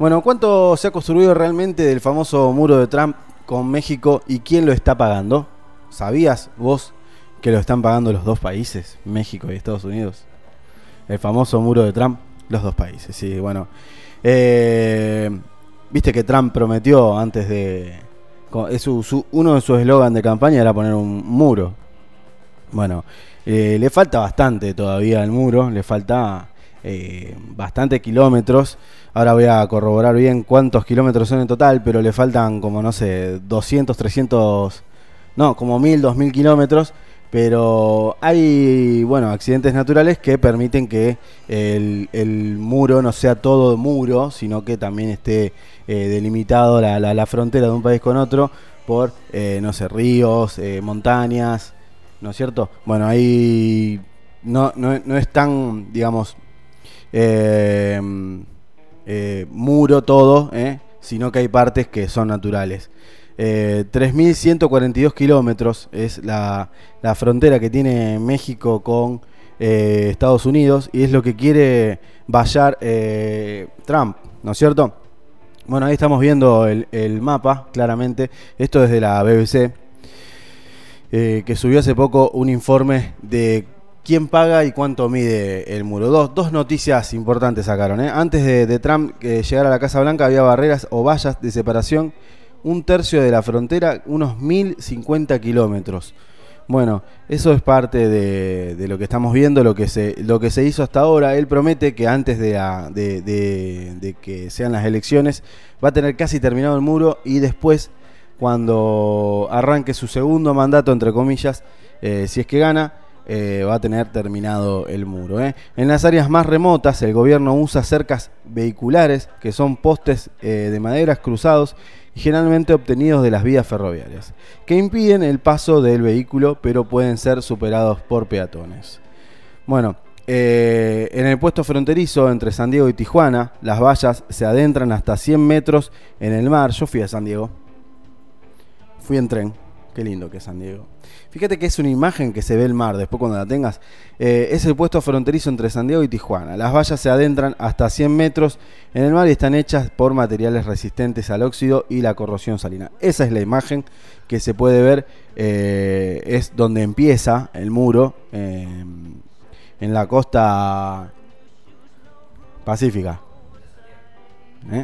Bueno, ¿cuánto se ha construido realmente del famoso muro de Trump con México y quién lo está pagando? ¿Sabías vos que lo están pagando los dos países, México y Estados Unidos? El famoso muro de Trump, los dos países, sí, bueno. Viste que Trump prometió antes de... uno de sus eslogans de campaña era poner un muro. Bueno, le falta bastante todavía al muro, le falta bastantes kilómetros. Ahora voy a corroborar bien cuántos kilómetros son en total, pero le faltan como, no sé, 200, 300... No, como 1000, 2000 kilómetros. Pero hay, bueno, accidentes naturales que permiten que el muro no sea todo muro, sino que también esté delimitado la frontera de un país con otro por, no sé, ríos, montañas, ¿no es cierto? Bueno, ahí no es tan, digamos, muro todo, sino que hay partes que son naturales. 3.142 kilómetros es la frontera que tiene México con Estados Unidos, y es lo que quiere vallar Trump, ¿no es cierto? Bueno, ahí estamos viendo el mapa, claramente. Esto es de la BBC, que subió hace poco un informe de quién paga y cuánto mide el muro. Dos noticias importantes sacaron, Antes de Trump llegar a la Casa Blanca había barreras o vallas de separación. Un tercio de la frontera, unos 1.050 kilómetros. Bueno, eso es parte de lo que estamos viendo, lo que se hizo hasta ahora. Él promete que antes de que sean las elecciones va a tener casi terminado el muro, y después, cuando arranque su segundo mandato, entre comillas, si es que gana, va a tener terminado el muro. En las áreas más remotas el gobierno usa cercas vehiculares, que son postes de maderas cruzados, generalmente obtenidos de las vías ferroviarias, que impiden el paso del vehículo, pero pueden ser superados por peatones. Bueno, en el puesto fronterizo entre San Diego y Tijuana, las vallas se adentran hasta 100 metros en el mar. Yo fui a San Diego, fui en tren. Qué lindo que es San Diego. Fíjate que es una imagen que se ve el mar, después cuando la tengas. Es el puesto fronterizo entre San Diego y Tijuana. Las vallas se adentran hasta 100 metros en el mar y están hechas por materiales resistentes al óxido y la corrosión salina. Esa es la imagen que se puede ver. Es donde empieza el muro, en la costa pacífica,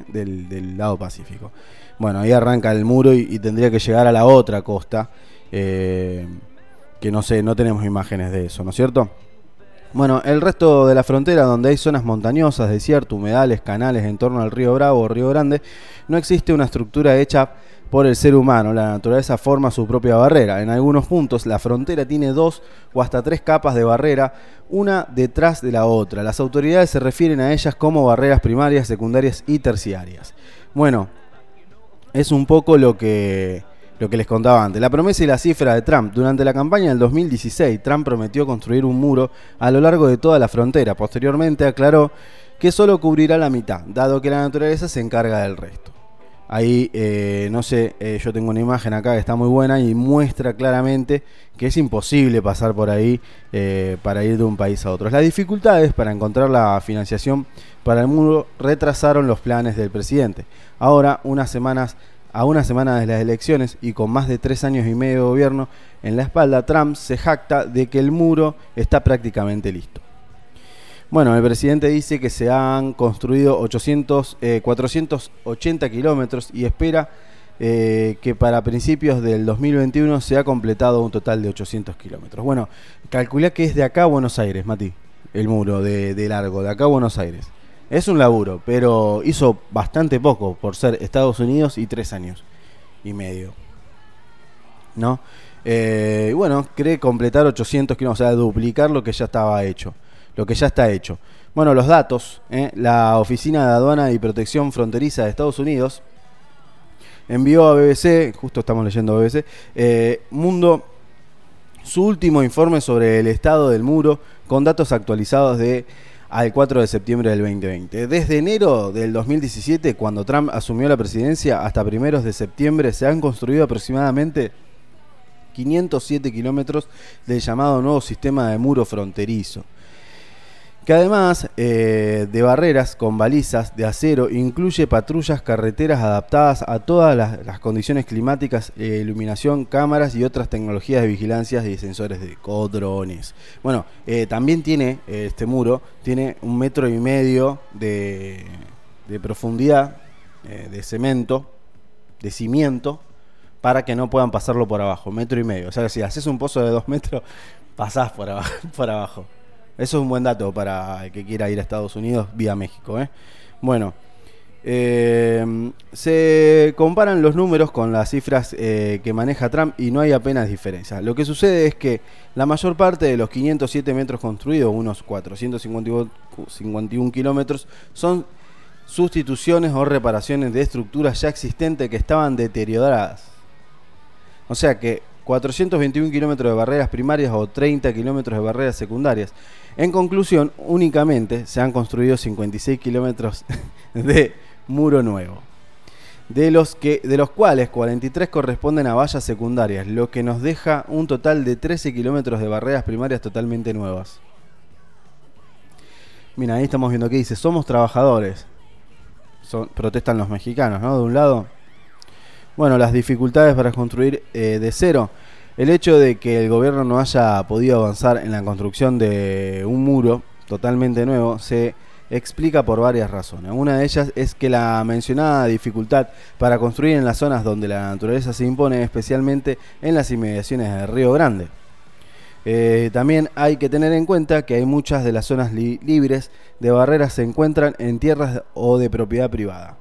del lado pacífico. Bueno, ahí arranca el muro y tendría que llegar a la otra costa, que no sé, no tenemos imágenes de eso, ¿no es cierto? Bueno, el resto de la frontera, donde hay zonas montañosas, desierto, humedales, canales en torno al río Bravo o Río Grande, no existe una estructura hecha por el ser humano. La naturaleza forma su propia barrera. En algunos puntos la frontera tiene 2 o hasta 3 capas de barrera, una detrás de la otra. Las autoridades se refieren a ellas como barreras primarias, secundarias y terciarias. Bueno, es un poco lo que les contaba antes. La promesa y la cifra de Trump. Durante la campaña del 2016, Trump prometió construir un muro a lo largo de toda la frontera. Posteriormente aclaró que solo cubrirá la mitad, dado que la naturaleza se encarga del resto. Ahí, no sé, yo tengo una imagen acá que está muy buena y muestra claramente que es imposible pasar por ahí para ir de un país a otro. Las dificultades para encontrar la financiación para el muro retrasaron los planes del presidente. Ahora, a una semana de las elecciones y con más de 3 años y medio de gobierno en la espalda, Trump se jacta de que el muro está prácticamente listo. Bueno, el presidente dice que se han construido 480 kilómetros y espera que para principios del 2021 se ha completado un total de 800 kilómetros. Bueno, calculá que es de acá a Buenos Aires, Mati, el muro de largo, de acá a Buenos Aires. Es un laburo, pero hizo bastante poco por ser Estados Unidos y 3 años y medio, ¿no? Bueno, cree completar 800 kilómetros, o sea, duplicar lo que ya estaba hecho. Lo que ya está hecho. Bueno, los datos. La Oficina de Aduana y Protección Fronteriza de Estados Unidos envió a BBC, justo estamos leyendo BBC, Mundo, su último informe sobre el estado del muro, con datos actualizados al 4 de septiembre del 2020. Desde enero del 2017, cuando Trump asumió la presidencia, hasta primeros de septiembre, se han construido aproximadamente 507 kilómetros del llamado nuevo sistema de muro fronterizo, que además de barreras con balizas de acero, incluye patrullas carreteras adaptadas a todas las condiciones climáticas, iluminación, cámaras y otras tecnologías de vigilancia y sensores de drones. Bueno, también tiene, este muro, tiene 1,5 metros de profundidad de cemento, de cimiento, para que no puedan pasarlo por abajo, 1,5 metros. O sea, si haces un pozo de 2 metros, pasás por abajo. Eso es un buen dato para el que quiera ir a Estados Unidos vía México, ¿eh? Bueno, se comparan los números con las cifras que maneja Trump y no hay apenas diferencia. Lo que sucede es que la mayor parte de los 507 metros construidos, unos 451 kilómetros, son sustituciones o reparaciones de estructuras ya existentes que estaban deterioradas. O sea que 421 kilómetros de barreras primarias o 30 kilómetros de barreras secundarias. En conclusión, únicamente se han construido 56 kilómetros de muro nuevo, de los cuales 43 corresponden a vallas secundarias, lo que nos deja un total de 13 kilómetros de barreras primarias totalmente nuevas. Mira, ahí estamos viendo que dice, somos trabajadores. Protestan los mexicanos, ¿no? De un lado. Bueno, las dificultades para construir de cero. El hecho de que el gobierno no haya podido avanzar en la construcción de un muro totalmente nuevo se explica por varias razones. Una de ellas es que la mencionada dificultad para construir en las zonas donde la naturaleza se impone, especialmente en las inmediaciones del Río Grande. También hay que tener en cuenta que hay muchas de las zonas libres de barreras se encuentran en tierras o de propiedad privada.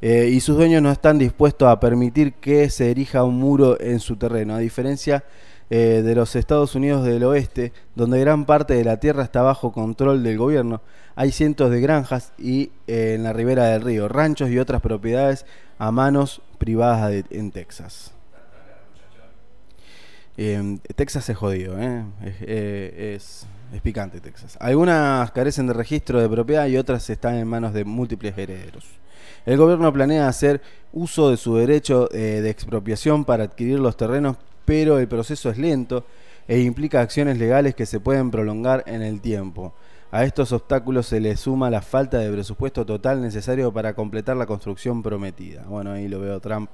Y sus dueños no están dispuestos a permitir que se erija un muro en su terreno, a diferencia de los Estados Unidos del Oeste, donde gran parte de la tierra está bajo control del gobierno. Hay cientos de granjas y en la ribera del río, ranchos y otras propiedades a manos privadas en Texas. Texas es jodido, ¿eh? Es picante Texas. Algunas carecen de registro de propiedad y otras están en manos de múltiples herederos. El gobierno planea hacer uso de su derecho de expropiación para adquirir los terrenos, pero el proceso es lento e implica acciones legales que se pueden prolongar en el tiempo. A estos obstáculos se le suma la falta de presupuesto total necesario para completar la construcción prometida. Bueno, ahí lo veo Trump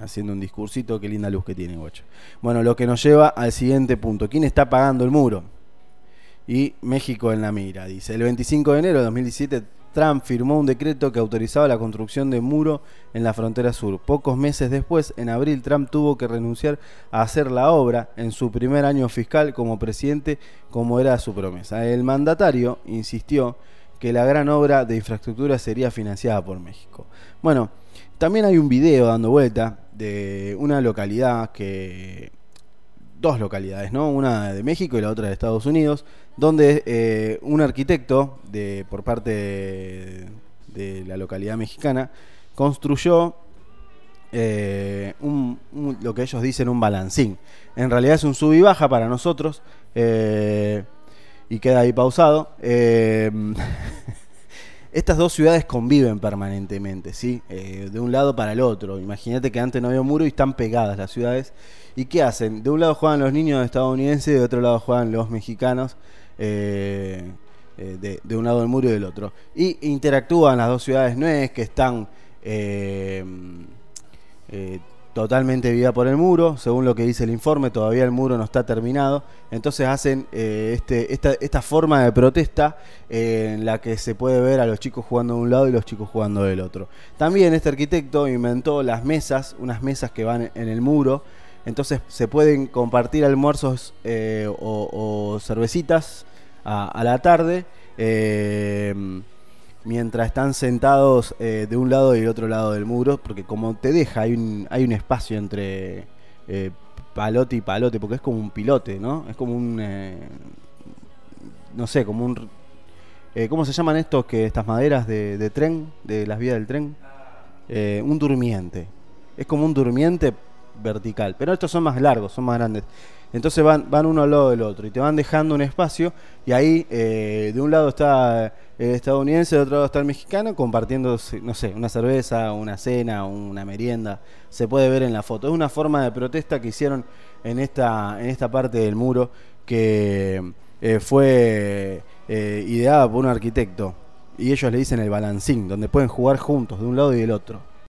haciendo un discursito. Qué linda luz que tiene, guacho. Bueno, lo que nos lleva al siguiente punto. ¿Quién está pagando el muro? Y México en la mira, dice. El 25 de enero de 2017... Trump firmó un decreto que autorizaba la construcción de muro en la frontera sur. Pocos meses después, en abril, Trump tuvo que renunciar a hacer la obra en su primer año fiscal como presidente, como era su promesa. El mandatario insistió que la gran obra de infraestructura sería financiada por México. Bueno, también hay un video dando vuelta de una localidad que... dos localidades, ¿no? Una de México y la otra de Estados Unidos, donde un arquitecto por parte de la localidad mexicana construyó lo que ellos dicen un balancín. En realidad es un sub y baja para nosotros y queda ahí pausado. Estas dos ciudades conviven permanentemente, ¿sí? De un lado para el otro. Imagínate que antes no había muro y están pegadas las ciudades. ¿Y qué hacen? De un lado juegan los niños estadounidenses, de otro lado juegan los mexicanos, de un lado del muro y del otro. Y interactúan las dos ciudades, no es que están totalmente vivida por el muro. Según lo que dice el informe, todavía el muro no está terminado. Entonces hacen esta forma de protesta en la que se puede ver a los chicos jugando de un lado y los chicos jugando del otro. También este arquitecto inventó las mesas, unas mesas que van en el muro. Entonces se pueden compartir almuerzos o cervecitas a la tarde mientras están sentados de un lado y del otro lado del muro, porque como te deja, hay un espacio entre palote y palote, porque es como un pilote, ¿no? Es como un... no sé, como un... ¿cómo se llaman estas maderas de tren, de las vías del tren? Un durmiente. Es como un durmiente vertical, pero estos son más largos, son más grandes. Entonces van uno al lado del otro y te van dejando un espacio, y ahí de un lado está el estadounidense, del otro lado está el mexicano, compartiendo, no sé, una cerveza, una cena, una merienda. Se puede ver en la foto. Es una forma de protesta que hicieron en esta parte del muro, que fue ideada por un arquitecto, y ellos le dicen el balancín, donde pueden jugar juntos de un lado y del otro.